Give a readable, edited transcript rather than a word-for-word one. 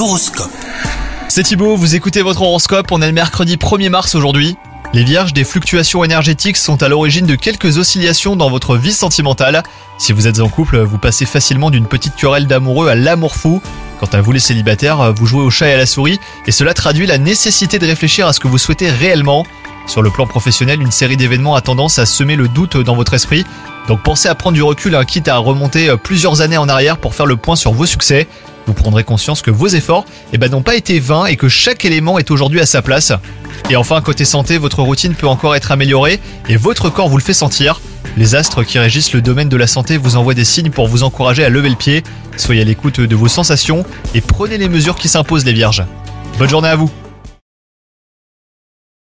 l'horoscope. C'est Thibaut, vous écoutez votre horoscope, on est le mercredi 1er mars aujourd'hui. Les vierges, des fluctuations énergétiques sont à l'origine de quelques oscillations dans votre vie sentimentale. Si vous êtes en couple, vous passez facilement d'une petite querelle d'amoureux à l'amour fou. Quant à vous les célibataires, vous jouez au chat et à la souris et cela traduit la nécessité de réfléchir à ce que vous souhaitez réellement. Sur le plan professionnel, une série d'événements a tendance à semer le doute dans votre esprit. Donc pensez à prendre du recul, quitte à remonter plusieurs années en arrière pour faire le point sur vos succès. Vous prendrez conscience que vos efforts n'ont pas été vains et que chaque élément est aujourd'hui à sa place. Et enfin, côté santé, votre routine peut encore être améliorée et votre corps vous le fait sentir. Les astres qui régissent le domaine de la santé vous envoient des signes pour vous encourager à lever le pied. Soyez à l'écoute de vos sensations et prenez les mesures qui s'imposent les vierges. Bonne journée à vous!